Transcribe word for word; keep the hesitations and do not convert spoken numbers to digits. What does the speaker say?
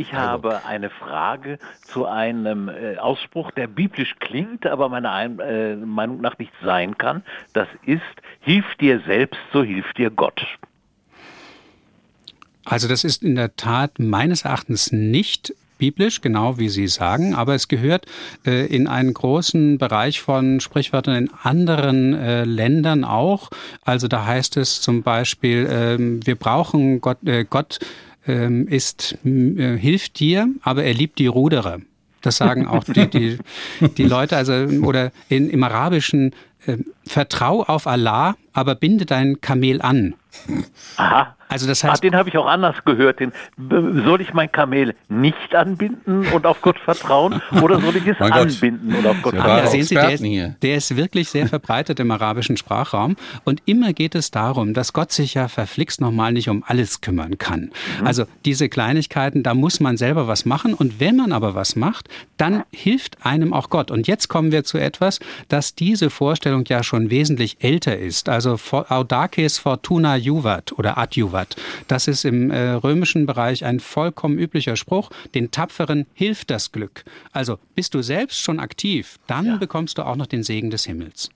Ich habe eine Frage zu einem äh, Ausspruch, der biblisch klingt, aber meiner Ein äh, Meinung nach nicht sein kann. Das ist, hilf dir selbst, so hilft dir Gott. Also das ist in der Tat meines Erachtens nicht biblisch, genau wie Sie sagen, aber es gehört äh, in einen großen Bereich von Sprichwörtern in anderen äh, Ländern auch. Also da heißt es zum Beispiel, äh, wir brauchen Gott, äh, Gott äh, ist, äh, hilft dir, aber er liebt die Ruderer. Das sagen auch die, die, die Leute, also oder in, im Arabischen, äh, vertrau auf Allah, aber binde dein Kamel an. Aha. Also das heißt, ah, den habe ich auch anders gehört. Den, soll ich mein Kamel nicht anbinden und auf Gott vertrauen oder soll ich es anbinden und auf Gott vertrauen? Ja, sehen Sie, der ist, der ist wirklich sehr verbreitet im arabischen Sprachraum. Und immer geht es darum, dass Gott sich ja verflixt nochmal nicht um alles kümmern kann. Mhm. Also diese Kleinigkeiten, da muss man selber was machen. Und wenn man aber was macht, dann hilft einem auch Gott. Und jetzt kommen wir zu etwas, dass diese Vorstellung ja schon wesentlich älter ist. Also Audaces fortuna iuvat oder ad iuvat. Das ist im äh, römischen Bereich ein vollkommen üblicher Spruch. Den Tapferen hilft das Glück. Also bist du selbst schon aktiv, dann ja. bekommst du auch noch den Segen des Himmels.